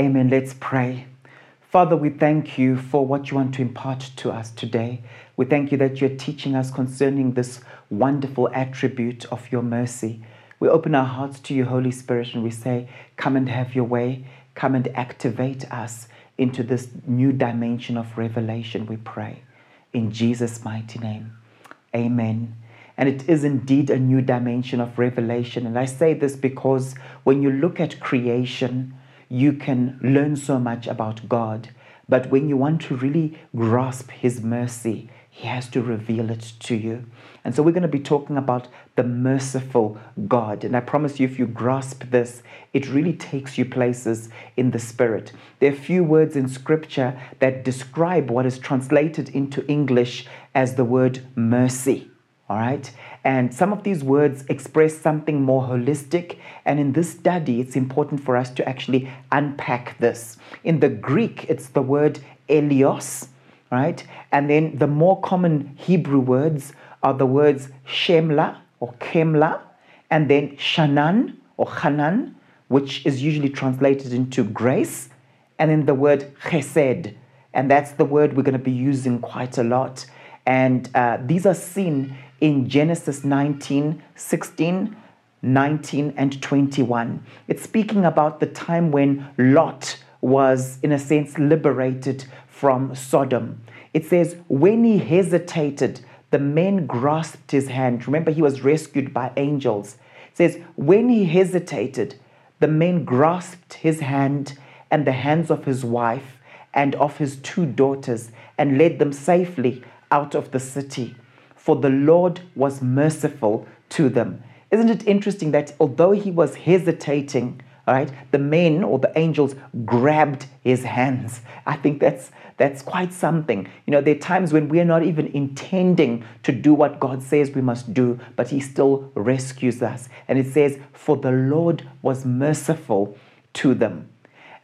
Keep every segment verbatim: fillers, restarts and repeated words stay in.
Amen. Let's pray. Father, we thank you for what you want to impart to us today. We thank you that you're teaching us concerning this wonderful attribute of your mercy. We open our hearts to you, Holy Spirit, and we say, come and have your way. Come and activate us into this new dimension of revelation, we pray. In Jesus' mighty name, amen. And it is indeed a new dimension of revelation. And I say this because when you look at creation, you can learn so much about God, but when you want to really grasp his mercy, he has to reveal it to you. And so we're going to be talking about the merciful God. And I promise you, if you grasp this, it really takes you places in the spirit. There are few words in scripture that describe what is translated into English as the word mercy. All right. And some of these words express something more holistic. And in this study, it's important for us to actually unpack this. In the Greek, it's the word elios, right? And then the more common Hebrew words are the words shemla or kemla, and then shanan or chanan, which is usually translated into grace, and then the word chesed. And that's the word we're going to be using quite a lot. And uh, these are seen in Genesis nineteen, sixteen, nineteen, and twenty-one. It's speaking about the time when Lot was, in a sense, liberated from Sodom. It says, when he hesitated, the men grasped his hand. Remember, he was rescued by angels. It says, when he hesitated, the men grasped his hand and the hands of his wife and of his two daughters and led them safely out of the city. For the Lord was merciful to them. Isn't it interesting that although he was hesitating, all right, the men or the angels grabbed his hands? I think that's that's quite something. You know, there are times when we are not even intending to do what God says we must do, but he still rescues us. And it says, for the Lord was merciful to them.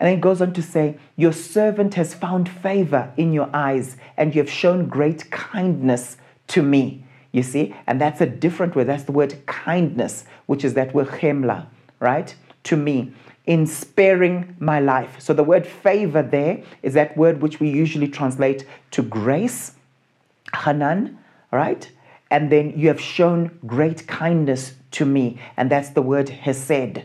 And then it goes on to say, your servant has found favor in your eyes, and you have shown great kindness to me. You see, and that's a different word. That's the word kindness, which is that word chemla, right? To me, in sparing my life. So the word favor there is that word which we usually translate to grace, hanan, right? And then you have shown great kindness to me, and that's the word hesed,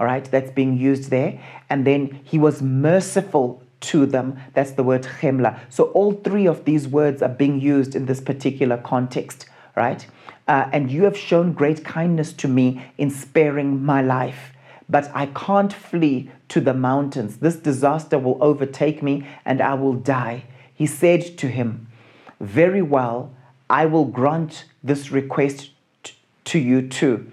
all right? That's being used there. And then he was merciful to them. That's the word chemla. So all three of these words are being used in this particular context, right? Uh, and you have shown great kindness to me in sparing my life, but I can't flee to the mountains. This disaster will overtake me and I will die. He said to him, very well, I will grant this request t- to you too.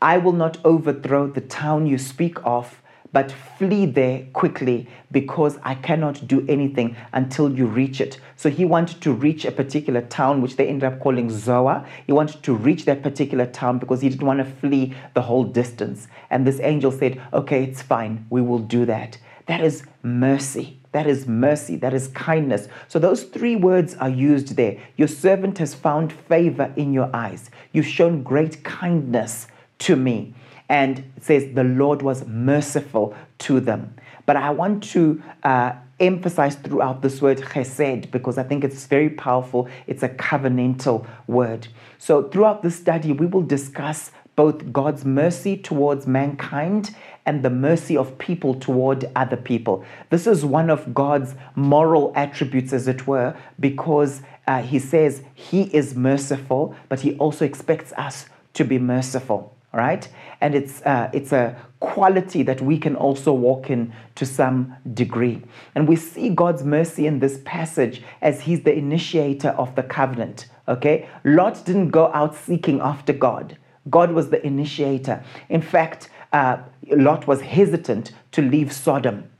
I will not overthrow the town you speak of, but flee there quickly, because I cannot do anything until you reach it. So he wanted to reach a particular town, which they ended up calling Zoar. He wanted to reach that particular town because he didn't want to flee the whole distance. And this angel said, okay, it's fine. We will do that. That is mercy. That is mercy. That is kindness. So those three words are used there. Your servant has found favor in your eyes. You've shown great kindness to me. And it says the Lord was merciful to them. But I want to uh, emphasize throughout this word chesed, because I think it's very powerful. It's a covenantal word. So throughout this study, we will discuss both God's mercy towards mankind and the mercy of people toward other people. This is one of God's moral attributes, as it were, because uh, he says he is merciful, but he also expects us to be merciful. Right? And it's uh, it's a quality that we can also walk in to some degree. And we see God's mercy in this passage as he's the initiator of the covenant. Okay? Lot didn't go out seeking after God. God was the initiator. In fact, uh, Lot was hesitant to leave Sodom.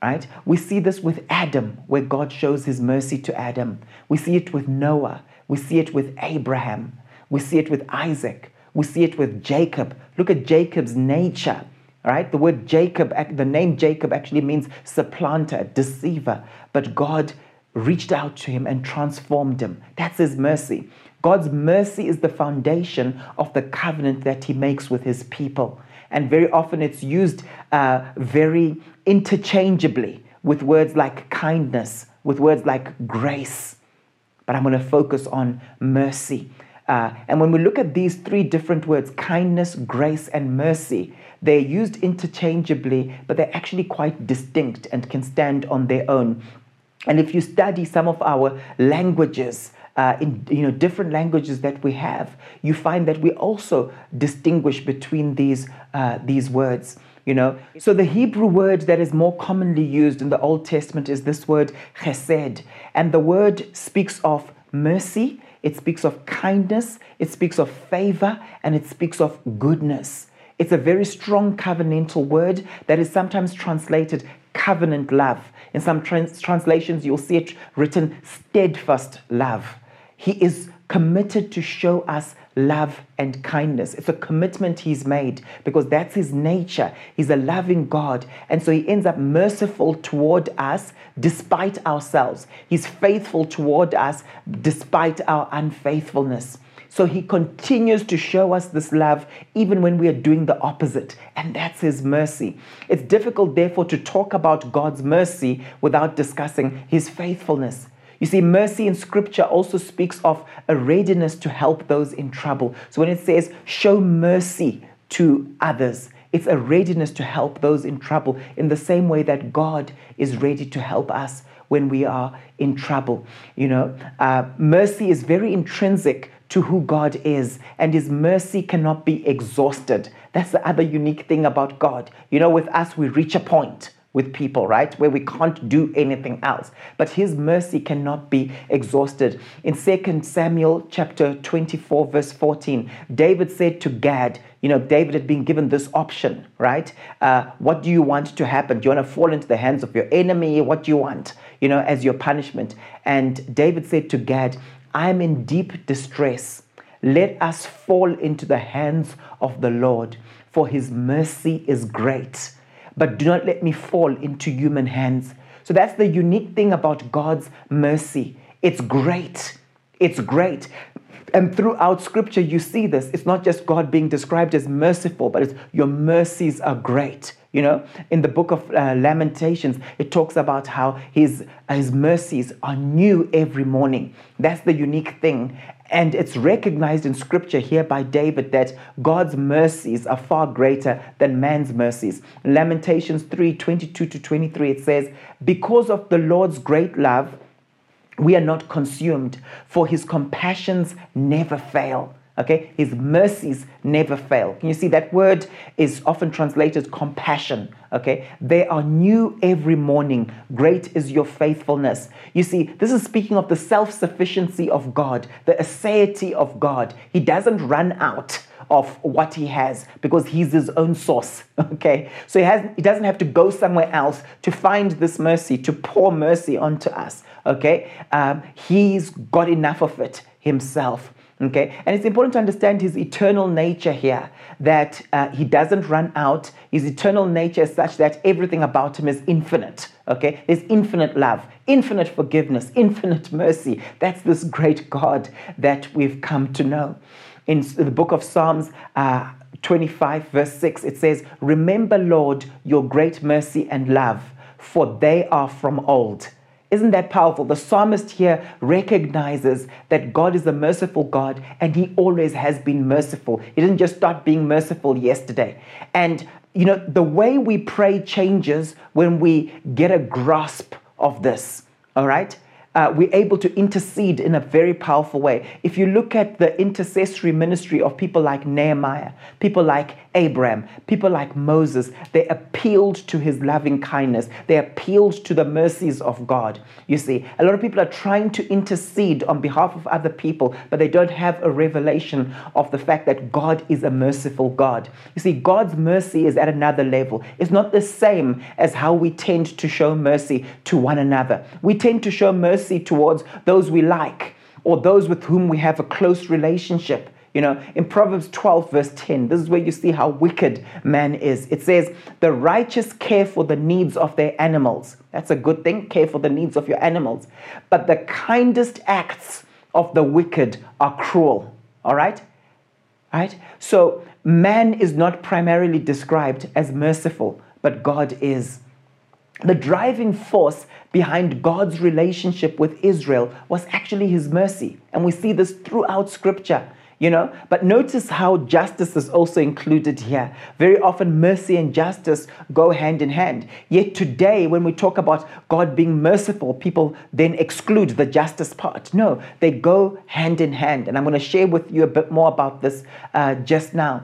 Right? We see this with Adam, where God shows his mercy to Adam. We see it with Noah. We see it with Abraham. We see it with Isaac. We see it with Jacob. Look at Jacob's nature, right? The word Jacob, the name Jacob actually means supplanter, deceiver. But God reached out to him and transformed him. That's his mercy. God's mercy is the foundation of the covenant that he makes with his people. And very often it's used uh, very interchangeably with words like kindness, with words like grace. But I'm going to focus on mercy. Uh, and when we look at these three different words, kindness, grace, and mercy, they're used interchangeably, but they're actually quite distinct and can stand on their own. And if you study some of our languages, uh, in you know different languages that we have, you find that we also distinguish between these uh, these words. You know, so the Hebrew word that is more commonly used in the Old Testament is this word chesed, and the word speaks of mercy. It speaks of kindness, it speaks of favor, and it speaks of goodness. It's a very strong covenantal word that is sometimes translated covenant love. In some trans- translations, you'll see it written steadfast love. He is committed to show us love and kindness. It's a commitment he's made because that's his nature. He's a loving God. And so he ends up merciful toward us despite ourselves. He's faithful toward us despite our unfaithfulness. So he continues to show us this love even when we are doing the opposite. And that's his mercy. It's difficult, therefore, to talk about God's mercy without discussing his faithfulness. You see, mercy in Scripture also speaks of a readiness to help those in trouble. So when it says, show mercy to others, it's a readiness to help those in trouble in the same way that God is ready to help us when we are in trouble. You know, uh, mercy is very intrinsic to who God is, and his mercy cannot be exhausted. That's the other unique thing about God. You know, with us, we reach a point with people, right, where we can't do anything else. But his mercy cannot be exhausted. In Second Samuel chapter twenty-four, verse fourteen, David said to Gad, you know, David had been given this option, right? Uh, what do you want to happen? Do you want to fall into the hands of your enemy? What do you want, you know, as your punishment? And David said to Gad, I am in deep distress. Let us fall into the hands of the Lord, for his mercy is great. But do not let me fall into human hands. So that's the unique thing about God's mercy. It's great. It's great. And throughout Scripture, you see this. It's not just God being described as merciful, but it's your mercies are great. You know, in the book of uh, Lamentations, it talks about how his, his mercies are new every morning. That's the unique thing. And it's recognized in Scripture here by David that God's mercies are far greater than man's mercies. In Lamentations three, twenty-two to twenty-three, it says, because of the Lord's great love, we are not consumed, for his compassions never fail. Okay, his mercies never fail. Can you see that word is often translated compassion? Okay, they are new every morning. Great is your faithfulness. You see, this is speaking of the self-sufficiency of God, the aseity of God. He doesn't run out of what he has because he's his own source. Okay, so he has he doesn't have to go somewhere else to find this mercy, to pour mercy onto us. Okay, um, he's got enough of it himself. Okay, and it's important to understand his eternal nature here, that uh, he doesn't run out. His eternal nature is such that everything about him is infinite. Okay, there's infinite love, infinite forgiveness, infinite mercy. That's this great God that we've come to know. In the book of Psalms uh, twenty-five, verse six, it says, remember, Lord, your great mercy and love, for they are from old. Isn't that powerful? The psalmist here recognizes that God is a merciful God and he always has been merciful. He didn't just start being merciful yesterday. And, you know, the way we pray changes when we get a grasp of this, all right? Uh, we're able to intercede in a very powerful way. If you look at the intercessory ministry of people like Nehemiah, people like Abraham, people like Moses, they appealed to his loving kindness. They appealed to the mercies of God. You see, a lot of people are trying to intercede on behalf of other people, but they don't have a revelation of the fact that God is a merciful God. You see, God's mercy is at another level. It's not the same as how we tend to show mercy to one another. We tend to show mercy towards those we like or those with whom we have a close relationship. You know, in Proverbs twelve, verse ten, this is where you see how wicked man is. It says, the righteous care for the needs of their animals. That's a good thing, care for the needs of your animals. But the kindest acts of the wicked are cruel. All right? right? So man is not primarily described as merciful, but God is. The driving force behind God's relationship with Israel was actually his mercy. And we see this throughout Scripture, you know. But notice how justice is also included here. Very often mercy and justice go hand in hand. Yet today, when we talk about God being merciful, people then exclude the justice part. No, they go hand in hand. And I'm going to share with you a bit more about this uh, just now.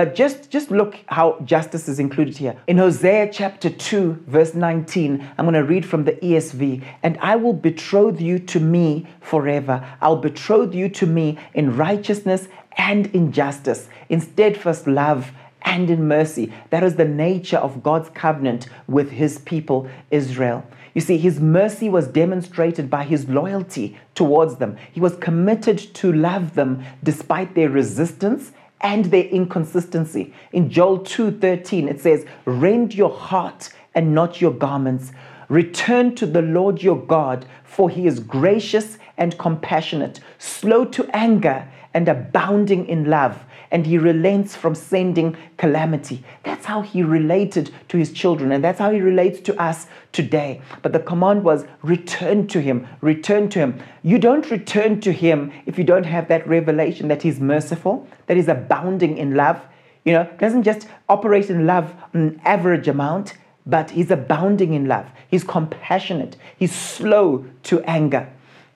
But just, just look how justice is included here. In Hosea chapter two, verse nineteen, I'm going to read from the E S V. And I will betroth you to me forever. I'll betroth you to me in righteousness and in justice, in steadfast love and in mercy. That is the nature of God's covenant with his people, Israel. You see, his mercy was demonstrated by his loyalty towards them. He was committed to love them despite their resistance and their inconsistency. In Joel two thirteen, it says, "Rend your heart and not your garments. Return to the Lord your God, for he is gracious and compassionate, slow to anger and abounding in love, and he relents from sending calamity." That's how he related to his children, and that's how he relates to us today. But the command was, return to him, return to him. You don't return to him if you don't have that revelation that he's merciful, that he's abounding in love. You know, doesn't just operate in love on an average amount, but he's abounding in love. He's compassionate. He's slow to anger.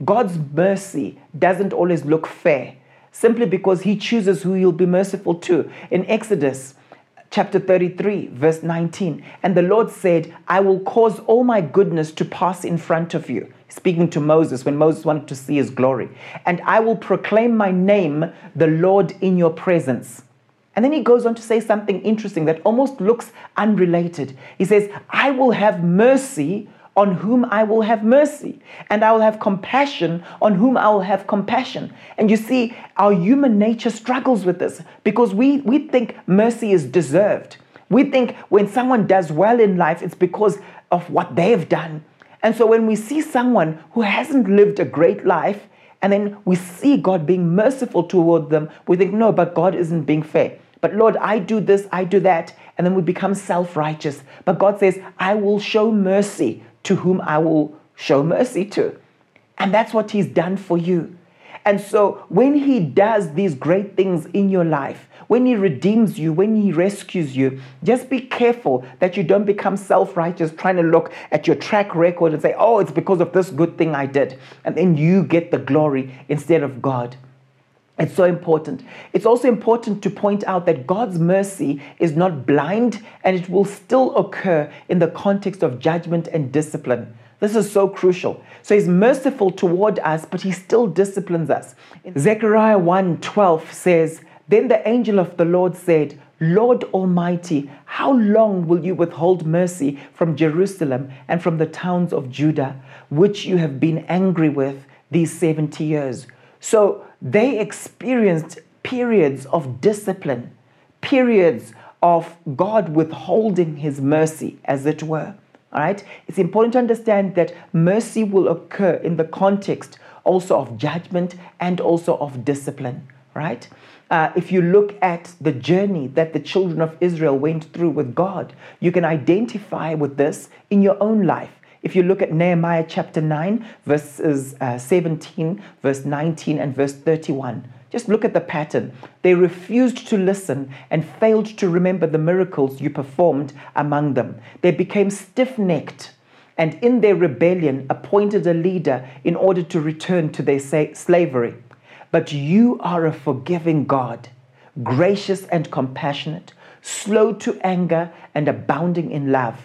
God's mercy doesn't always look fair, simply because he chooses who he'll be merciful to. In Exodus chapter thirty-three, verse nineteen, and the Lord said, "I will cause all my goodness to pass in front of you," speaking to Moses when Moses wanted to see his glory, "and I will proclaim my name, the Lord, in your presence." And then he goes on to say something interesting that almost looks unrelated. He says, "I will have mercy on whom I will have mercy, and I will have compassion on whom I will have compassion." And you see, our human nature struggles with this, because we, we think mercy is deserved. We think when someone does well in life, it's because of what they've done. And so when we see someone who hasn't lived a great life, and then we see God being merciful toward them, we think, no, but God isn't being fair. But Lord, I do this, I do that, and then we become self-righteous. But God says, I will show mercy to whom I will show mercy to. And that's what he's done for you. And so when he does these great things in your life, when he redeems you, when he rescues you, just be careful that you don't become self-righteous, trying to look at your track record and say, oh, it's because of this good thing I did. And then you get the glory instead of God. It's so important. It's also important to point out that God's mercy is not blind, and it will still occur in the context of judgment and discipline. This is so crucial. So he's merciful toward us, but he still disciplines us. Zechariah one twelve says, "Then the angel of the Lord said, Lord Almighty, how long will you withhold mercy from Jerusalem and from the towns of Judah, which you have been angry with these seventy years? So they experienced periods of discipline, periods of God withholding his mercy, as it were. All right? It's important to understand that mercy will occur in the context also of judgment and also of discipline. Right? Uh, if you look at the journey that the children of Israel went through with God, you can identify with this in your own life. If you look at Nehemiah chapter nine, verses uh, seventeen, verse nineteen, and verse thirty-one, just look at the pattern. They refused to listen and failed to remember the miracles you performed among them. They became stiff-necked, and in their rebellion appointed a leader in order to return to their sa- slavery. But you are a forgiving God, gracious and compassionate, slow to anger and abounding in love.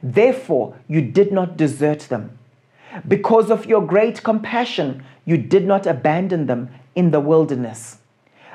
Therefore, you did not desert them. Because of your great compassion, you did not abandon them in the wilderness.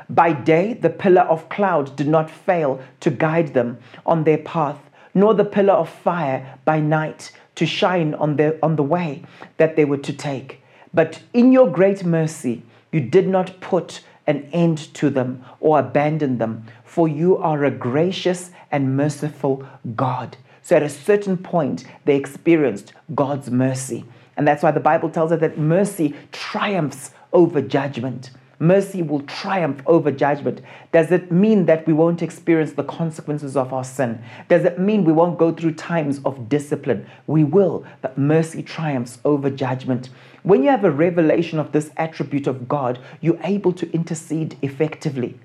By day, the pillar of cloud did not fail to guide them on their path, nor the pillar of fire by night to shine on their, on the way that they were to take. But in your great mercy, you did not put an end to them or abandon them, for you are a gracious and merciful God." So at a certain point, they experienced God's mercy. And that's why the Bible tells us that mercy triumphs over judgment. Mercy will triumph over judgment. Does it mean that we won't experience the consequences of our sin? Does it mean we won't go through times of discipline? We will, but mercy triumphs over judgment. When you have a revelation of this attribute of God, you're able to intercede effectively.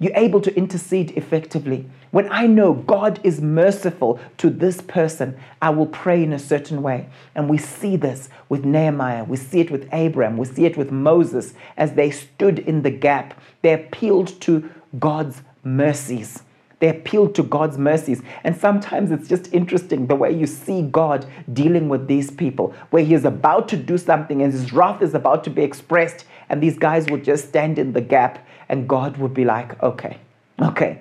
You're able to intercede effectively. When I know God is merciful to this person, I will pray in a certain way. And we see this with Nehemiah. We see it with Abraham. We see it with Moses as they stood in the gap. They appealed to God's mercies. They appealed to God's mercies. And sometimes it's just interesting the way you see God dealing with these people, where he is about to do something and his wrath is about to be expressed, and these guys would just stand in the gap, and God would be like, okay, okay.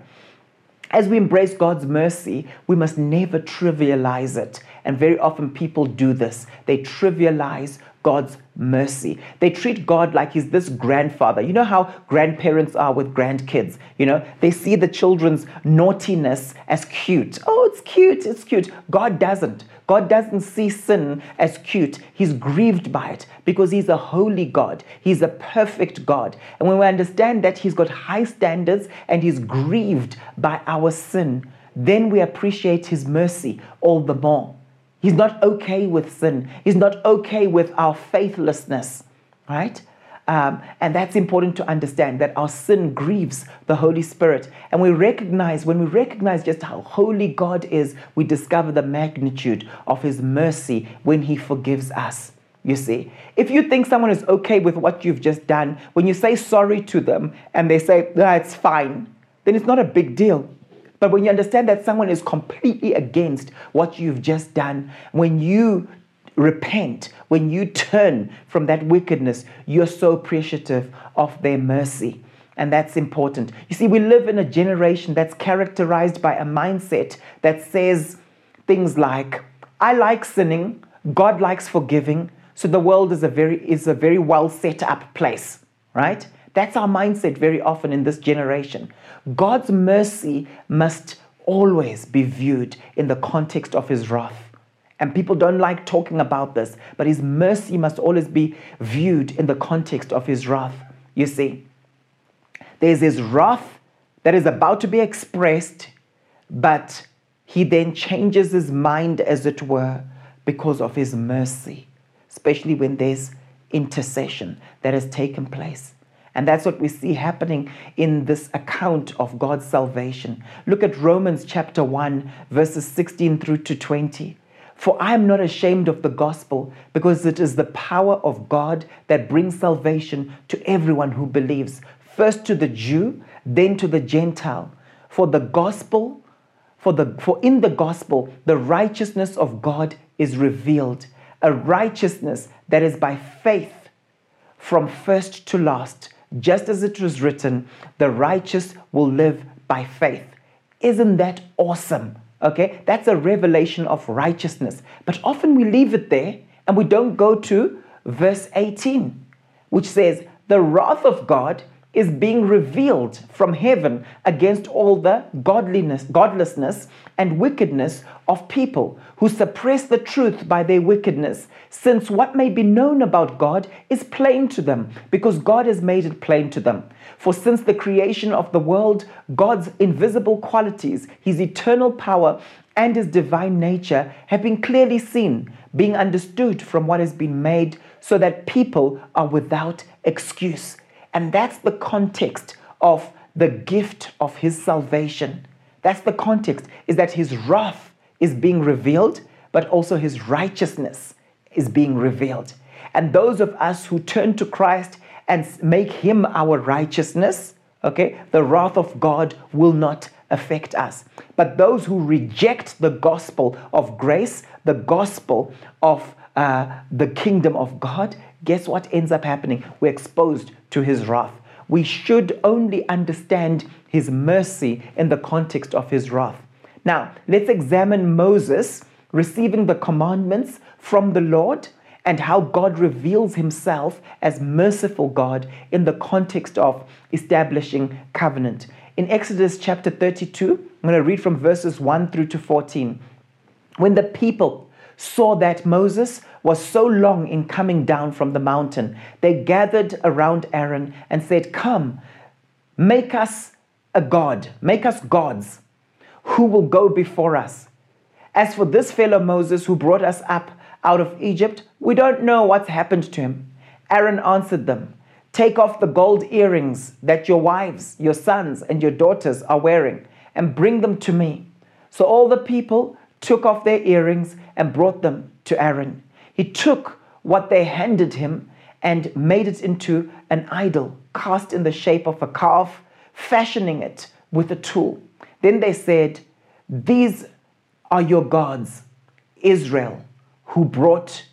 As we embrace God's mercy, we must never trivialize it. And very often people do this. They trivialize God's mercy. They treat God like he's this grandfather. You know how grandparents are with grandkids, you know? They see the children's naughtiness as cute. Oh, it's cute, it's cute. God doesn't. God doesn't see sin as cute. He's grieved by it because he's a holy God. He's a perfect God. And when we understand that he's got high standards and he's grieved by our sin, then we appreciate his mercy all the more. He's not okay with sin. He's not okay with our faithlessness, right? Um, and that's important to understand, that our sin grieves the Holy Spirit. And we recognize, when we recognize just how holy God is, we discover the magnitude of his mercy when he forgives us. You see, if you think someone is okay with what you've just done, when you say sorry to them and they say, ah, it's fine, then it's not a big deal. But when you understand that someone is completely against what you've just done, when you repent, when you turn from that wickedness, you're so appreciative of their mercy. And that's important. You see, we live in a generation that's characterized by a mindset that says things like, I like sinning, God likes forgiving, so the world is a very is a very well set up place, right? That's our mindset very often in this generation. God's mercy must always be viewed in the context of his wrath. And people don't like talking about this, but his mercy must always be viewed in the context of his wrath. You see, there's his wrath that is about to be expressed, but he then changes his mind, as it were, because of his mercy, especially when there's intercession that has taken place. And that's what we see happening in this account of God's salvation. Look at Romans chapter one, verses sixteen through to twenty. For I am not ashamed of the gospel, because it is the power of God that brings salvation to everyone who believes, first to the Jew, then to the Gentile. For the gospel, for the for in the gospel, the righteousness of God is revealed, a righteousness that is by faith from first to last. Just as it was written, the righteous will live by faith. Isn't that awesome? Okay, that's a revelation of righteousness. But often we leave it there and we don't go to verse eighteen, which says, the wrath of God is being revealed from heaven against all the godliness, godlessness and wickedness of people who suppress the truth by their wickedness, since what may be known about God is plain to them, because God has made it plain to them. For since the creation of the world, God's invisible qualities, his eternal power and his divine nature have been clearly seen, being understood from what has been made, so that people are without excuse. And that's the context of the gift of his salvation. That's the context, is that his wrath is being revealed, but also his righteousness is being revealed. And those of us who turn to Christ and make him our righteousness, okay, the wrath of God will not affect us. But those who reject the gospel of grace, the gospel of uh, the kingdom of God, guess what ends up happening? We're exposed to his wrath. We should only understand his mercy in the context of his wrath. Now, let's examine Moses receiving the commandments from the Lord and how God reveals himself as merciful God in the context of establishing covenant. In Exodus chapter thirty-two, I'm going to read from verses one through to fourteen. When the people saw that Moses was so long in coming down from the mountain, they gathered around Aaron and said, "Come, make us a god, make us gods who will go before us. As for this fellow Moses who brought us up out of Egypt, we don't know what's happened to him." Aaron answered them, "Take off the gold earrings that your wives, your sons, and your daughters are wearing and bring them to me." So all the people took off their earrings and brought them to Aaron. He took what they handed him and made it into an idol cast in the shape of a calf, fashioning it with a tool. Then they said, "These are your gods, Israel, who brought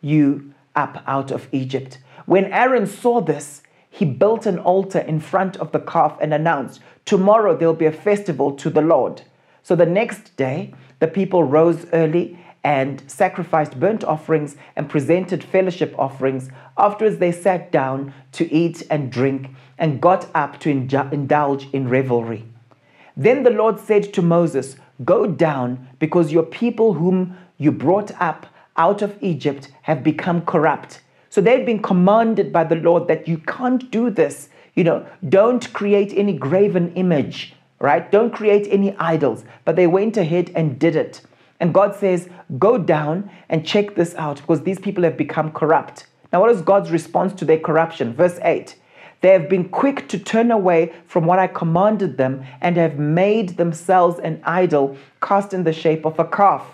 you up out of Egypt." When Aaron saw this, he built an altar in front of the calf and announced, "Tomorrow there'll be a festival to the Lord." So the next day, the people rose early and sacrificed burnt offerings and presented fellowship offerings. Afterwards, they sat down to eat and drink and got up to indulge in revelry. Then the Lord said to Moses, "Go down, because your people whom you brought up out of Egypt have become corrupt." So they've been commanded by the Lord that you can't do this. You know, don't create any graven image, right? Don't create any idols. But they went ahead and did it. And God says, go down and check this out, because these people have become corrupt. Now, what is God's response to their corruption? Verse eight, they have been quick to turn away from what I commanded them and have made themselves an idol cast in the shape of a calf.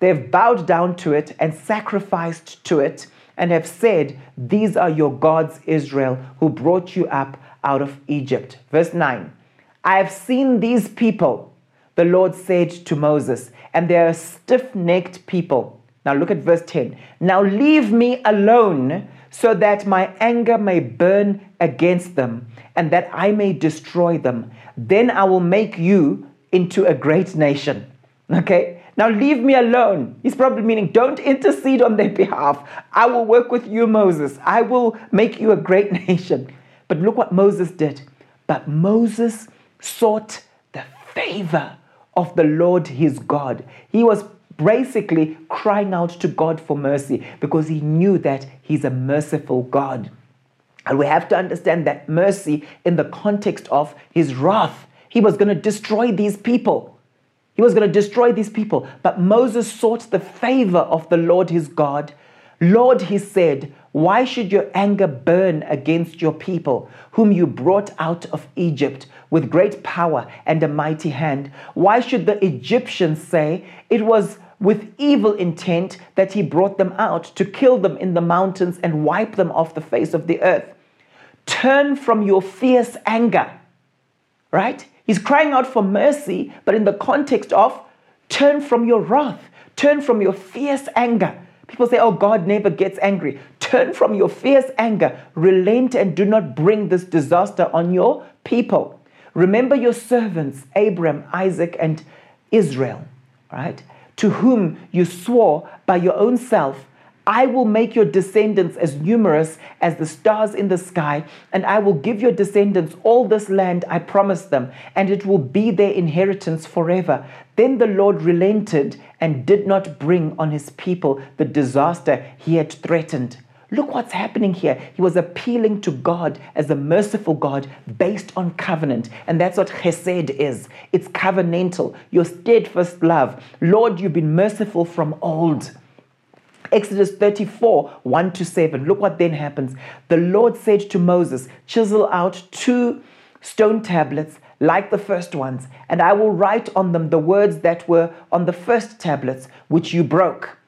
They have bowed down to it and sacrificed to it and have said, "These are your gods, Israel, who brought you up out of Egypt." Verse nine, I have seen these people, the Lord said to Moses, and they are stiff-necked people. Now look at verse ten. Now leave me alone so that my anger may burn against them and that I may destroy them. Then I will make you into a great nation. Okay? Now leave me alone. He's probably meaning don't intercede on their behalf. I will work with you, Moses. I will make you a great nation. But look what Moses did. But Moses sought the favor of the Lord his God. He was basically crying out to God for mercy because he knew that he's a merciful God. And we have to understand that mercy in the context of his wrath. He was going to destroy these people. He was going to destroy these people. But Moses sought the favor of the Lord his God. Lord, he said, why should your anger burn against your people, whom you brought out of Egypt with great power and a mighty hand? Why should the Egyptians say it was with evil intent that he brought them out to kill them in the mountains and wipe them off the face of the earth? Turn from your fierce anger, right? He's crying out for mercy, but in the context of turn from your wrath, turn from your fierce anger. People say, oh, God never gets angry. Turn from your fierce anger, relent and do not bring this disaster on your people. Remember your servants, Abraham, Isaac, and Israel, right? To whom you swore by your own self, I will make your descendants as numerous as the stars in the sky, and I will give your descendants all this land I promised them, and it will be their inheritance forever. Then the Lord relented and did not bring on his people the disaster he had threatened. Look what's happening here. He was appealing to God as a merciful God based on covenant. And that's what chesed is. It's covenantal, your steadfast love. Lord, you've been merciful from old. Exodus thirty-four, one to seven. Look what then happens. The Lord said to Moses, chisel out two stone tablets like the first ones, and I will write on them the words that were on the first tablets, which you broke.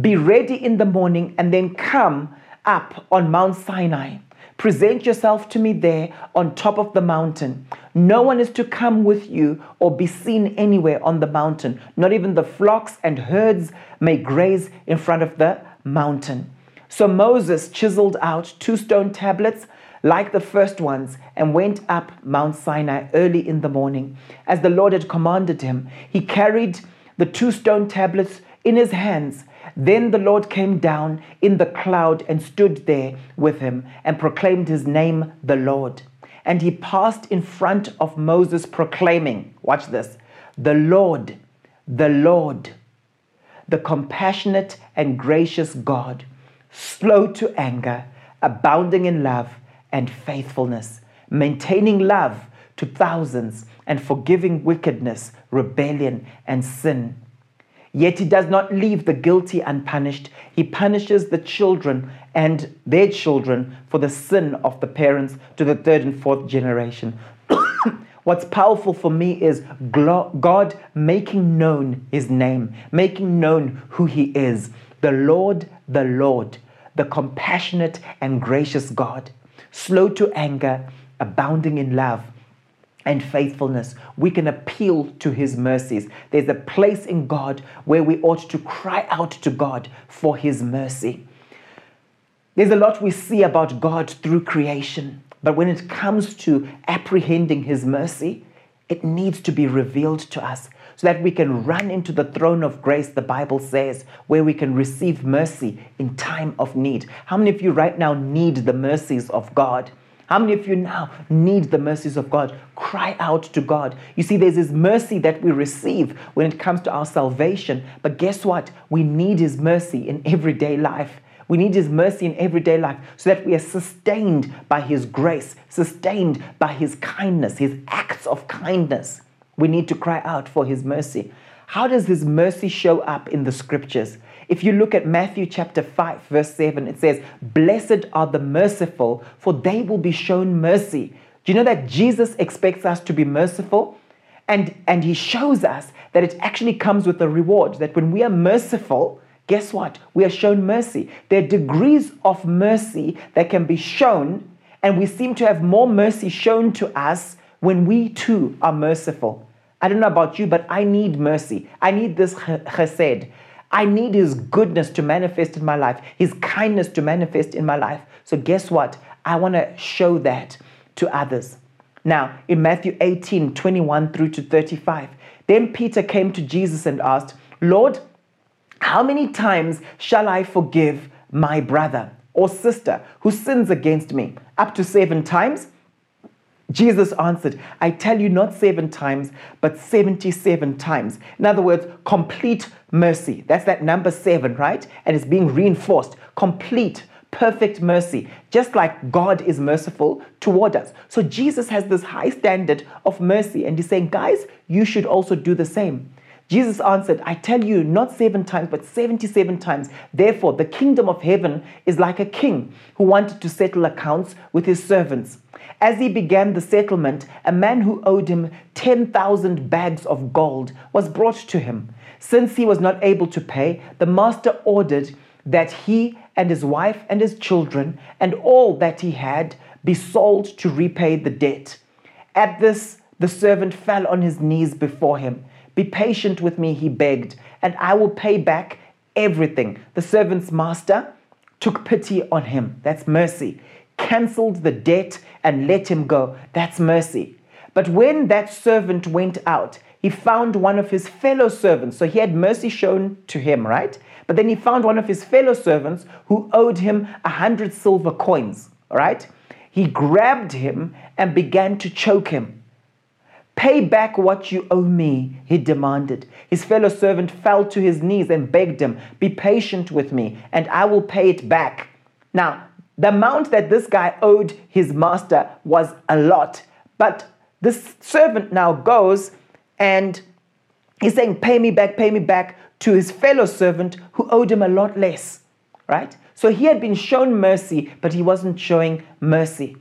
Be ready in the morning and then come up on Mount Sinai. Present yourself to me there on top of the mountain. No one is to come with you or be seen anywhere on the mountain. Not even the flocks and herds may graze in front of the mountain. So Moses chiseled out two stone tablets like the first ones and went up Mount Sinai early in the morning. As the Lord had commanded him, he carried the two stone tablets in his hands. Then the Lord came down in the cloud and stood there with him and proclaimed his name, the Lord. And he passed in front of Moses proclaiming, watch this, the Lord, the Lord, the compassionate and gracious God, slow to anger, abounding in love and faithfulness, maintaining love to thousands and forgiving wickedness, rebellion, and sin. Yet he does not leave the guilty unpunished. He punishes the children and their children for the sin of the parents to the third and fourth generation. What's powerful for me is God making known his name, making known who he is. The Lord, the Lord, the compassionate and gracious God, slow to anger, abounding in love and faithfulness. We can appeal to his mercies. There's a place in God where we ought to cry out to God for his mercy. There's a lot we see about God through creation, but when it comes to apprehending his mercy, it needs to be revealed to us so that we can run into the throne of grace, the Bible says, where we can receive mercy in time of need. How many of you right now need the mercies of God? How many of you now need the mercies of God? Cry out to God. You see, there's his mercy that we receive when it comes to our salvation. But guess what? We need his mercy in everyday life. We need his mercy in everyday life so that we are sustained by his grace, sustained by his kindness, his acts of kindness. We need to cry out for his mercy. How does his mercy show up in the scriptures? If you look at Matthew chapter five, verse seven, it says, "Blessed are the merciful, for they will be shown mercy." Do you know that Jesus expects us to be merciful? And, and he shows us that it actually comes with a reward, that when we are merciful, guess what? We are shown mercy. There are degrees of mercy that can be shown, and we seem to have more mercy shown to us when we too are merciful. I don't know about you, but I need mercy. I need this chesed. I need his goodness to manifest in my life, his kindness to manifest in my life. So guess what? I want to show that to others. Now, in Matthew eighteen, twenty-one through to thirty-five, then Peter came to Jesus and asked, "Lord, how many times shall I forgive my brother or sister who sins against me? Up to seven times?" Jesus answered, "I tell you, not seven times, but seventy-seven times." In other words, complete mercy. That's that number seven, right? And it's being reinforced. Complete, perfect mercy, just like God is merciful toward us. So Jesus has this high standard of mercy, and he's saying, guys, you should also do the same. Jesus answered, "I tell you, not seven times, but seventy-seven times. Therefore, the kingdom of heaven is like a king who wanted to settle accounts with his servants. As he began the settlement, a man who owed him ten thousand bags of gold was brought to him. Since he was not able to pay, the master ordered that he and his wife and his children and all that he had be sold to repay the debt. At this, the servant fell on his knees before him. 'Be patient with me,' he begged, 'and I will pay back everything.' The servant's master took pity on him." That's mercy. "Cancelled the debt and let him go." That's mercy. "But when that servant went out, he found one of his fellow servants." So he had mercy shown to him, right? But then he found one of his fellow servants who owed him a hundred silver coins, right? He grabbed him and began to choke him. "Pay back what you owe me," he demanded. His fellow servant fell to his knees and begged him, 'Be patient with me, and I will pay it back.'" Now, the amount that this guy owed his master was a lot. But this servant now goes and he's saying, "Pay me back, pay me back," to his fellow servant who owed him a lot less, right? So he had been shown mercy, but he wasn't showing mercy.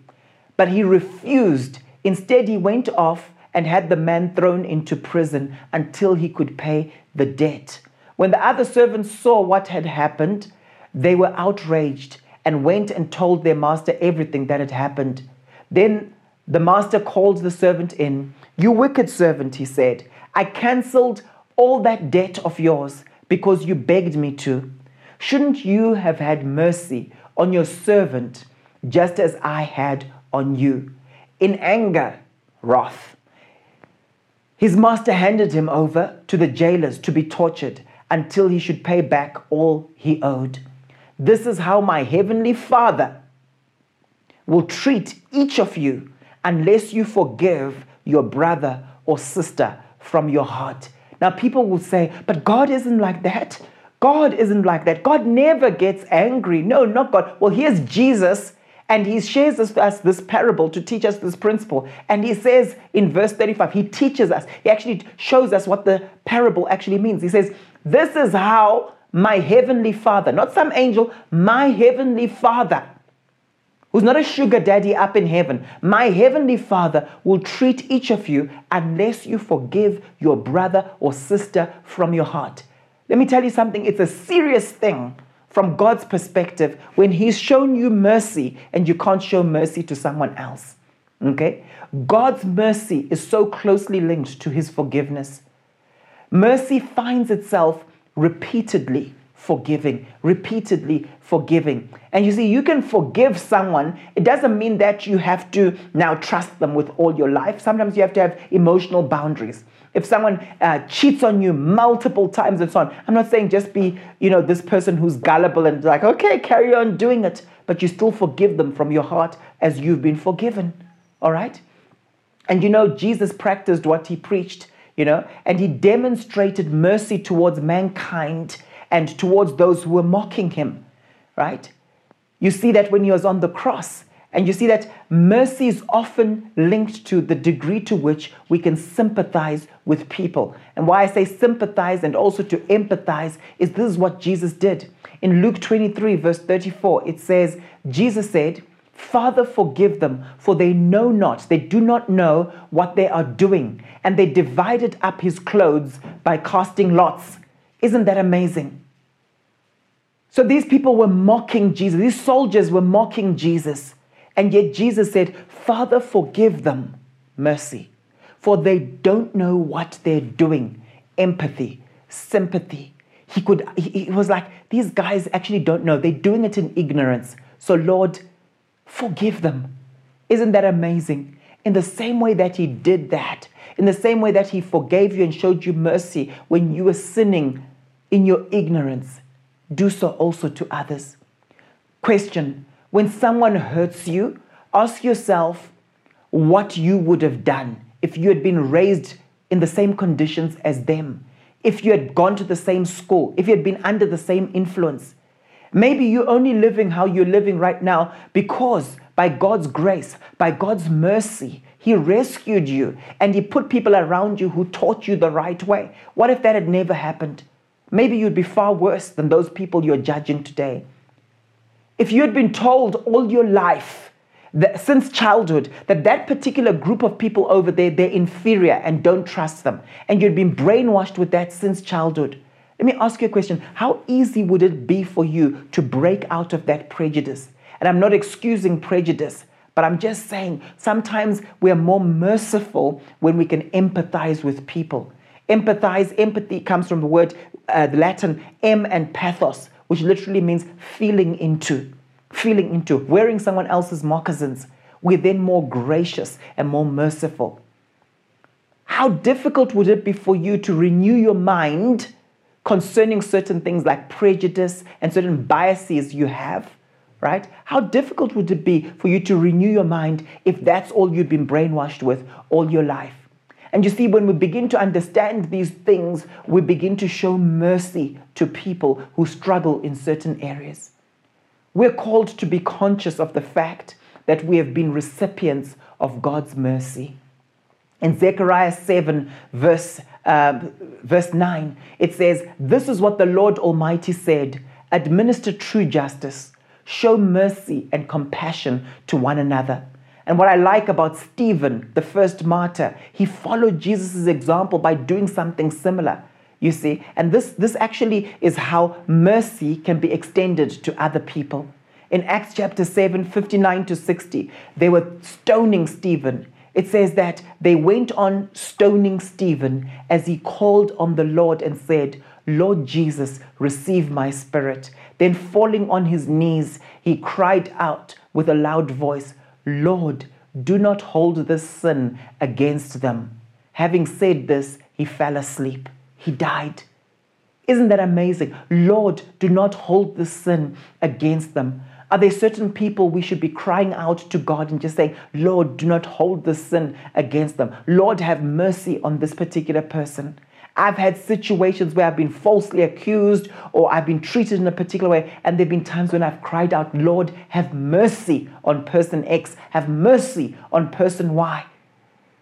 But he refused. Instead, he went off and had the man thrown into prison until he could pay the debt. When the other servants saw what had happened, they were outraged and went and told their master everything that had happened. Then the master called the servant in. "You wicked servant," he said, "I cancelled all that debt of yours because you begged me to. Shouldn't you have had mercy on your servant just as I had on you?" In anger, wrath, his master handed him over to the jailers to be tortured until he should pay back all he owed. "This is how my heavenly Father will treat each of you unless you forgive your brother or sister from your heart." Now people will say, "But God isn't like that. God isn't like that. God never gets angry. No, not God. Well, here's Jesus, and he shares with us this parable to teach us this principle. And he says in verse thirty-five, he teaches us. He actually shows us what the parable actually means. He says, this is how my heavenly Father, not some angel, my heavenly Father, who's not a sugar daddy up in heaven, my heavenly Father will treat each of you unless you forgive your brother or sister from your heart. Let me tell you something. It's a serious thing from God's perspective when he's shown you mercy and you can't show mercy to someone else. Okay? God's mercy is so closely linked to his forgiveness. Mercy finds itself repeatedly forgiving, repeatedly forgiving. And you see, you can forgive someone. It doesn't mean that you have to now trust them with all your life. Sometimes you have to have emotional boundaries. If someone uh, cheats on you multiple times and so on, I'm not saying just be, you know, this person who's gullible and like, okay, carry on doing it, but you still forgive them from your heart as you've been forgiven. All right? And you know, Jesus practiced what he preached, you know, and he demonstrated mercy towards mankind and towards those who were mocking him, right? You see that when he was on the cross, and you see that mercy is often linked to the degree to which we can sympathize with people. And why I say sympathize and also to empathize is this is what Jesus did. In Luke twenty-three, verse thirty-four, it says, Jesus said, Father, forgive them, for they know not, they do not know what they are doing. And they divided up his clothes by casting lots. Isn't that amazing? So these people were mocking Jesus. These soldiers were mocking Jesus. And yet Jesus said, Father, forgive them, mercy, for they don't know what they're doing. Empathy, sympathy. He could, he, he was like, these guys actually don't know. They're doing it in ignorance. So Lord, forgive them. Isn't that amazing? In the same way that he did that, in the same way that he forgave you and showed you mercy when you were sinning in your ignorance, do so also to others. Question, when someone hurts you, ask yourself what you would have done if you had been raised in the same conditions as them, if you had gone to the same school, if you had been under the same influence. Maybe you're only living how you're living right now because by God's grace, by God's mercy, he rescued you and he put people around you who taught you the right way. What if that had never happened? Maybe you'd be far worse than those people you're judging today. If you had been told all your life, that, since childhood, that that particular group of people over there, they're inferior and don't trust them, and you'd been brainwashed with that since childhood, let me ask you a question. How easy would it be for you to break out of that prejudice? And I'm not excusing prejudice, but I'm just saying sometimes we are more merciful when we can empathize with people. Empathize, empathy comes from the word, uh, the Latin, em and pathos, which literally means feeling into, feeling into, wearing someone else's moccasins. We're then more gracious and more merciful. How difficult would it be for you to renew your mind concerning certain things like prejudice and certain biases you have? Right? How difficult would it be for you to renew your mind if that's all you've been brainwashed with all your life? And you see, when we begin to understand these things, we begin to show mercy to people who struggle in certain areas. We're called to be conscious of the fact that we have been recipients of God's mercy. In Zechariah seven, verse, uh, verse nine, it says, this is what the Lord Almighty said, administer true justice. Show mercy and compassion to one another. And what I like about Stephen, the first martyr, he followed Jesus' example by doing something similar, you see. And this, this actually is how mercy can be extended to other people. In Acts chapter seven, fifty-nine to sixty, they were stoning Stephen. It says that they went on stoning Stephen as he called on the Lord and said, Lord Jesus, receive my spirit. Then falling on his knees, he cried out with a loud voice, Lord, do not hold this sin against them. Having said this, he fell asleep. He died. Isn't that amazing? Lord, do not hold this sin against them. Are there certain people we should be crying out to God and just saying, Lord, do not hold this sin against them. Lord, have mercy on this particular person. I've had situations where I've been falsely accused or I've been treated in a particular way, and there have been times when I've cried out, Lord, have mercy on person X, have mercy on person Y.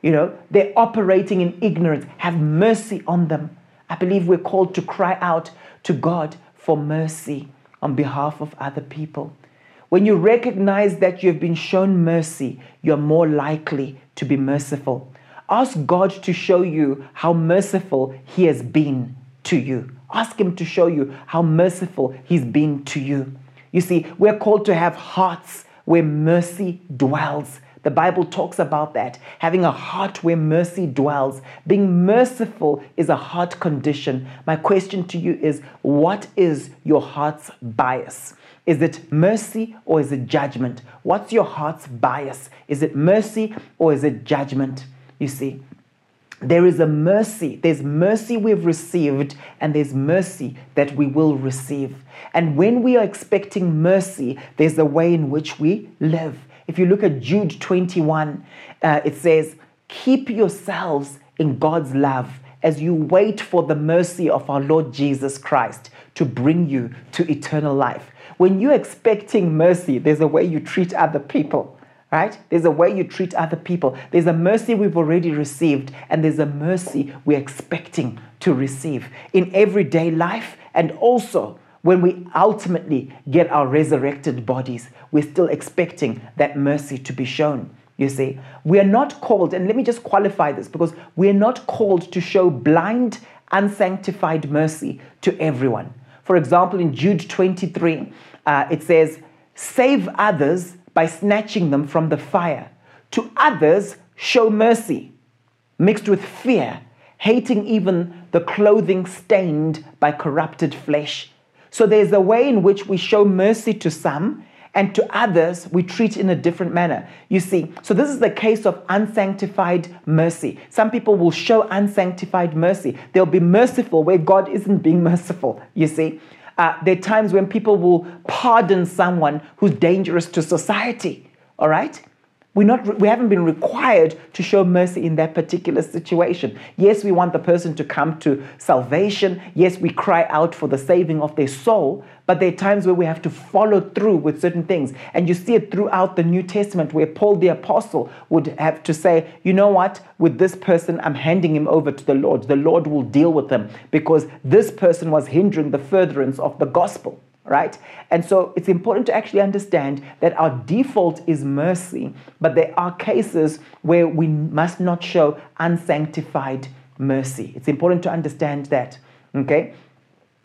You know, they're operating in ignorance. Have mercy on them. I believe we're called to cry out to God for mercy on behalf of other people. When you recognize that you've been shown mercy, you're more likely to be merciful. Ask God to show you how merciful He has been to you. Ask Him to show you how merciful He's been to you. You see, we're called to have hearts where mercy dwells. The Bible talks about that, having a heart where mercy dwells. Being merciful is a heart condition. My question to you is, what is your heart's bias? Is it mercy or is it judgment? What's your heart's bias? Is it mercy or is it judgment? You see, there is a mercy. There's mercy we've received and there's mercy that we will receive. And when we are expecting mercy, there's a way in which we live. If you look at Jude twenty-one, uh, it says, keep yourselves in God's love as you wait for the mercy of our Lord Jesus Christ to bring you to eternal life. When you're expecting mercy, there's a way you treat other people. Right? There's a way you treat other people. There's a mercy we've already received, and there's a mercy we're expecting to receive in everyday life, and also when we ultimately get our resurrected bodies, we're still expecting that mercy to be shown. You see, we are not called, and let me just qualify this, because we are not called to show blind, unsanctified mercy to everyone. For example, in Jude twenty-three, uh, it says, save others by snatching them from the fire. To others, show mercy, mixed with fear, hating even the clothing stained by corrupted flesh. So there's a way in which we show mercy to some, and to others, we treat in a different manner. You see, so this is the case of unsanctified mercy. Some people will show unsanctified mercy. They'll be merciful where God isn't being merciful, you see. Uh, there are times when people will pardon someone who's dangerous to society, all right? We're not, re- we haven't been required to show mercy in that particular situation. Yes, we want the person to come to salvation. Yes, we cry out for the saving of their soul. But there are times where we have to follow through with certain things. And you see it throughout the New Testament where Paul the Apostle would have to say, you know what, with this person, I'm handing him over to the Lord. The Lord will deal with him because this person was hindering the furtherance of the gospel. Right? And so it's important to actually understand that our default is mercy, but there are cases where we must not show unsanctified mercy. It's important to understand that, okay?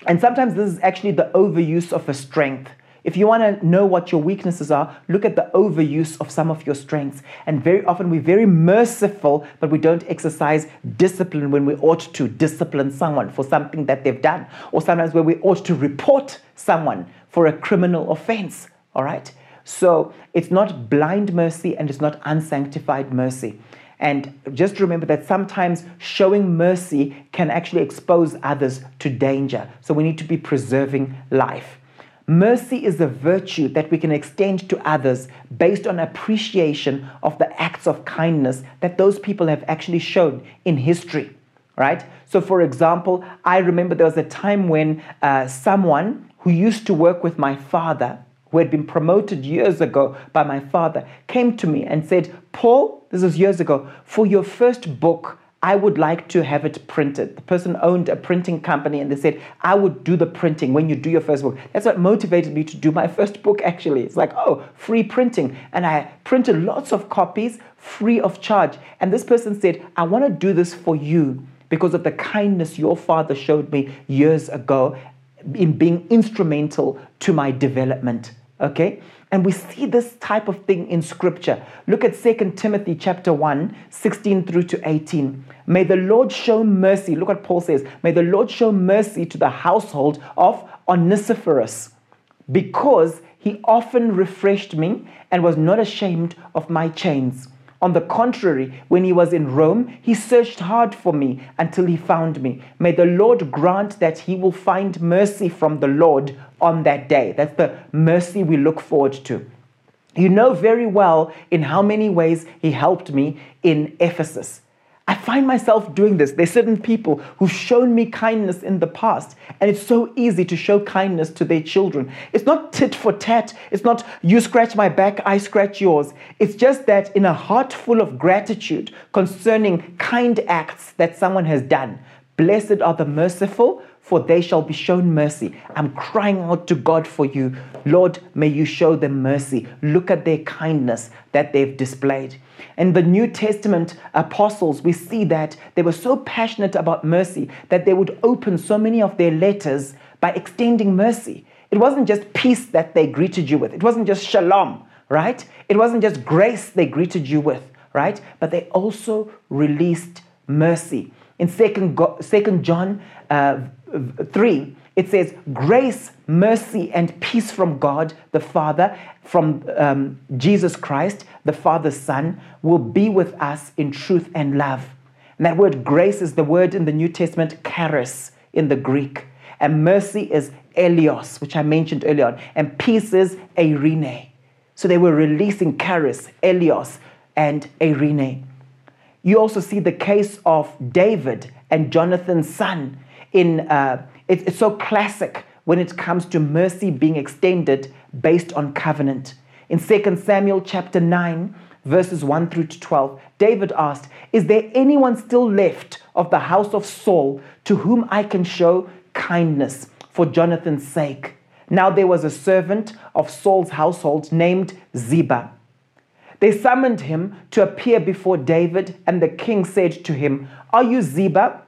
And sometimes this is actually the overuse of a strength. If you want to know what your weaknesses are, look at the overuse of some of your strengths. And very often we're very merciful, but we don't exercise discipline when we ought to discipline someone for something that they've done. Or sometimes where we ought to report someone for a criminal offense. All right? So it's not blind mercy and it's not unsanctified mercy. And just remember that sometimes showing mercy can actually expose others to danger. So we need to be preserving life. Mercy is a virtue that we can extend to others based on appreciation of the acts of kindness that those people have actually shown in history, right? So, for example, I remember there was a time when uh, someone who used to work with my father, who had been promoted years ago by my father, came to me and said, Paul, this was years ago, for your first book, I would like to have it printed. The person owned a printing company and they said, I would do the printing when you do your first book. That's what motivated me to do my first book, actually. It's like, oh, free printing. And I printed lots of copies free of charge. And this person said, I want to do this for you because of the kindness your father showed me years ago in being instrumental to my development. Okay? And we see this type of thing in Scripture. Look at Second Timothy chapter one, sixteen through to eighteen. May the Lord show mercy. Look what Paul says. May the Lord show mercy to the household of Onesiphorus, because he often refreshed me and was not ashamed of my chains. On the contrary, when he was in Rome, he searched hard for me until he found me. May the Lord grant that he will find mercy from the Lord on that day. That's the mercy we look forward to. You know very well in how many ways he helped me in Ephesus. I find myself doing this. There's certain people who've shown me kindness in the past, and it's so easy to show kindness to their children. It's not tit for tat. It's not you scratch my back, I scratch yours. It's just that in a heart full of gratitude concerning kind acts that someone has done. Blessed are the merciful, for they shall be shown mercy. I'm crying out to God for you. Lord, may you show them mercy. Look at their kindness that they've displayed. In the New Testament apostles, we see that they were so passionate about mercy that they would open so many of their letters by extending mercy. It wasn't just peace that they greeted you with. It wasn't just shalom, right? It wasn't just grace they greeted you with, right? But they also released mercy. In Second John uh, three, it says, grace, mercy, and peace from God the Father, from um, Jesus Christ, the Father's Son, will be with us in truth and love. And that word grace is the word in the New Testament, charis, in the Greek. And mercy is elios, which I mentioned earlier on. And peace is eirene. So they were releasing charis, elios, and eirene. You also see the case of David and Jonathan's son. In uh, it, it's so classic when it comes to mercy being extended based on covenant. In Second Samuel chapter nine, verses one through to twelve, David asked, is there anyone still left of the house of Saul to whom I can show kindness for Jonathan's sake? Now there was a servant of Saul's household named Ziba. They summoned him to appear before David, and the king said to him, are you Ziba?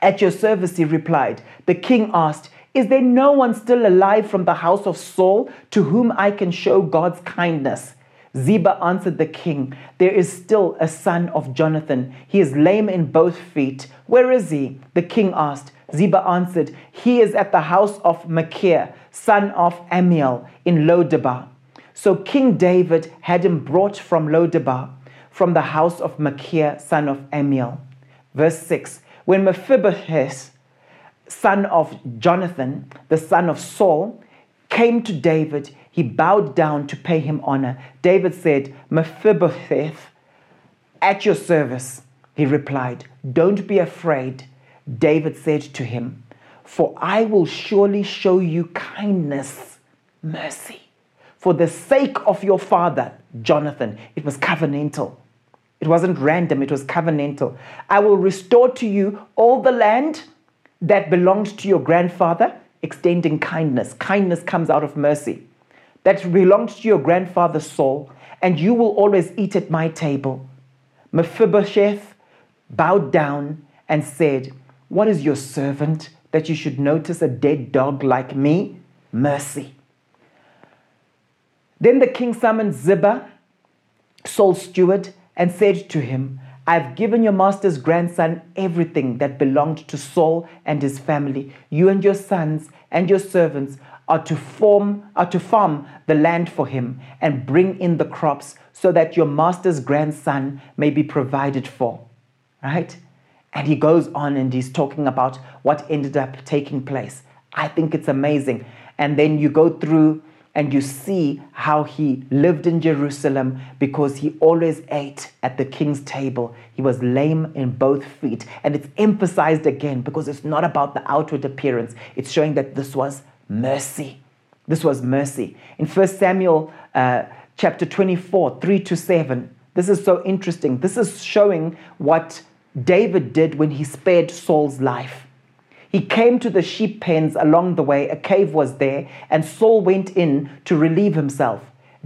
At your service, he replied. The king asked, is there no one still alive from the house of Saul to whom I can show God's kindness? Ziba answered the king, there is still a son of Jonathan. He is lame in both feet. Where is he? The king asked. Ziba answered, he is at the house of Machir, son of Amiel, in Lodebar. So King David had him brought from Lodebar, from the house of Machir, son of Amiel. Verse six, when Mephibosheth, son of Jonathan, the son of Saul, came to David, he bowed down to pay him honor. David said, Mephibosheth, at your service. He replied, don't be afraid. David said to him, for I will surely show you kindness, mercy. For the sake of your father, Jonathan. It was covenantal. It wasn't random. It was covenantal. I will restore to you all the land that belonged to your grandfather, extending kindness. Kindness comes out of mercy. That belonged to your grandfather, Saul, and you will always eat at my table. Mephibosheth bowed down and said, what is your servant that you should notice a dead dog like me? Mercy. Then the king summoned Ziba, Saul's steward, and said to him, I've given your master's grandson everything that belonged to Saul and his family. You and your sons and your servants are to form, are to farm the land for him and bring in the crops so that your master's grandson may be provided for. Right? And he goes on and he's talking about what ended up taking place. I think it's amazing. And then you go through and you see how he lived in Jerusalem because he always ate at the king's table. He was lame in both feet. And it's emphasized again because it's not about the outward appearance. It's showing that this was mercy. This was mercy. In First Samuel uh, chapter twenty-four, three to seven, this is so interesting. This is showing what David did when he spared Saul's life. He came to the sheep pens along the way. A cave was there, and Saul went in to relieve himself.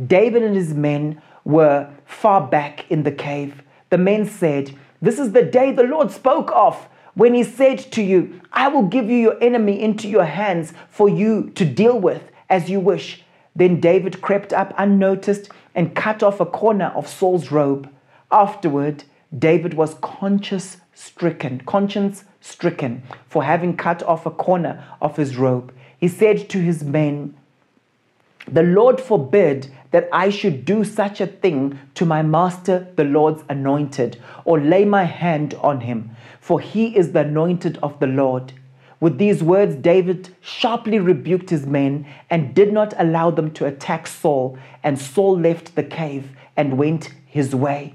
David and his men were far back in the cave. The men said, this is the day the Lord spoke of when he said to you, I will give you your enemy into your hands for you to deal with as you wish. Then David crept up unnoticed and cut off a corner of Saul's robe. Afterward, David was conscience stricken, conscience stricken for having cut off a corner of his robe. He said to his men, the Lord forbid that I should do such a thing to my master, the Lord's anointed, or lay my hand on him, for he is the anointed of the Lord. With these words, David sharply rebuked his men and did not allow them to attack Saul. And Saul left the cave and went his way.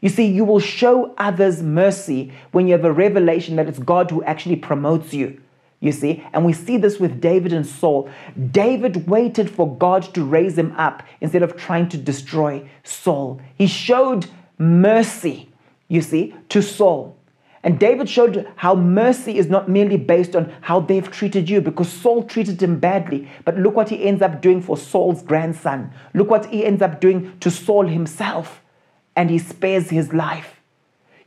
You see, you will show others mercy when you have a revelation that it's God who actually promotes you. You see, and we see this with David and Saul. David waited for God to raise him up instead of trying to destroy Saul. He showed mercy, you see, to Saul. And David showed how mercy is not merely based on how they've treated you, because Saul treated him badly. But look what he ends up doing for Saul's grandson. Look what he ends up doing to Saul himself. And he spares his life.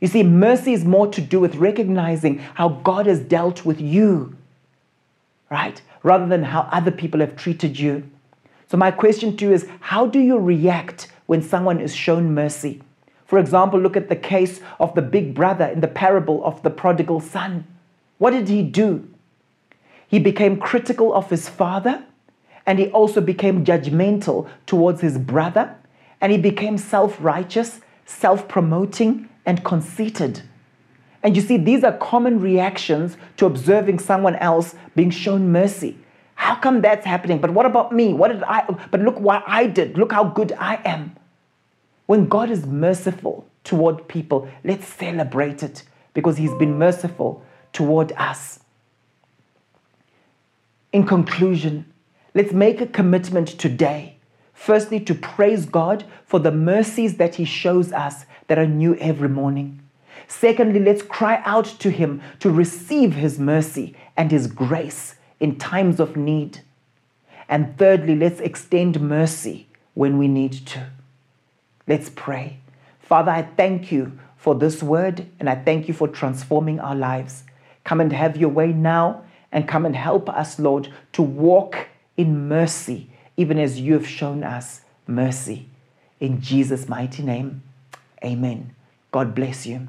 You see, mercy is more to do with recognizing how God has dealt with you, right? Rather than how other people have treated you. So my question to you is, how do you react when someone is shown mercy? For example, look at the case of the big brother in the parable of the prodigal son. What did he do? He became critical of his father, and he also became judgmental towards his brother, and he became self-righteous, self-promoting, and conceited. And you see, these are common reactions to observing someone else being shown mercy. How come that's happening? But what about me? What did I? But look what I did. Look how good I am. When God is merciful toward people, let's celebrate it because he's been merciful toward us. In conclusion, let's make a commitment today, firstly, to praise God for the mercies that he shows us that are new every morning. Secondly, let's cry out to him to receive his mercy and his grace in times of need. And thirdly, let's extend mercy when we need to. Let's pray. Father, I thank you for this word, and I thank you for transforming our lives. Come and have your way now, and come and help us, Lord, to walk in mercy, even as you have shown us mercy. In Jesus' mighty name, amen. God bless you.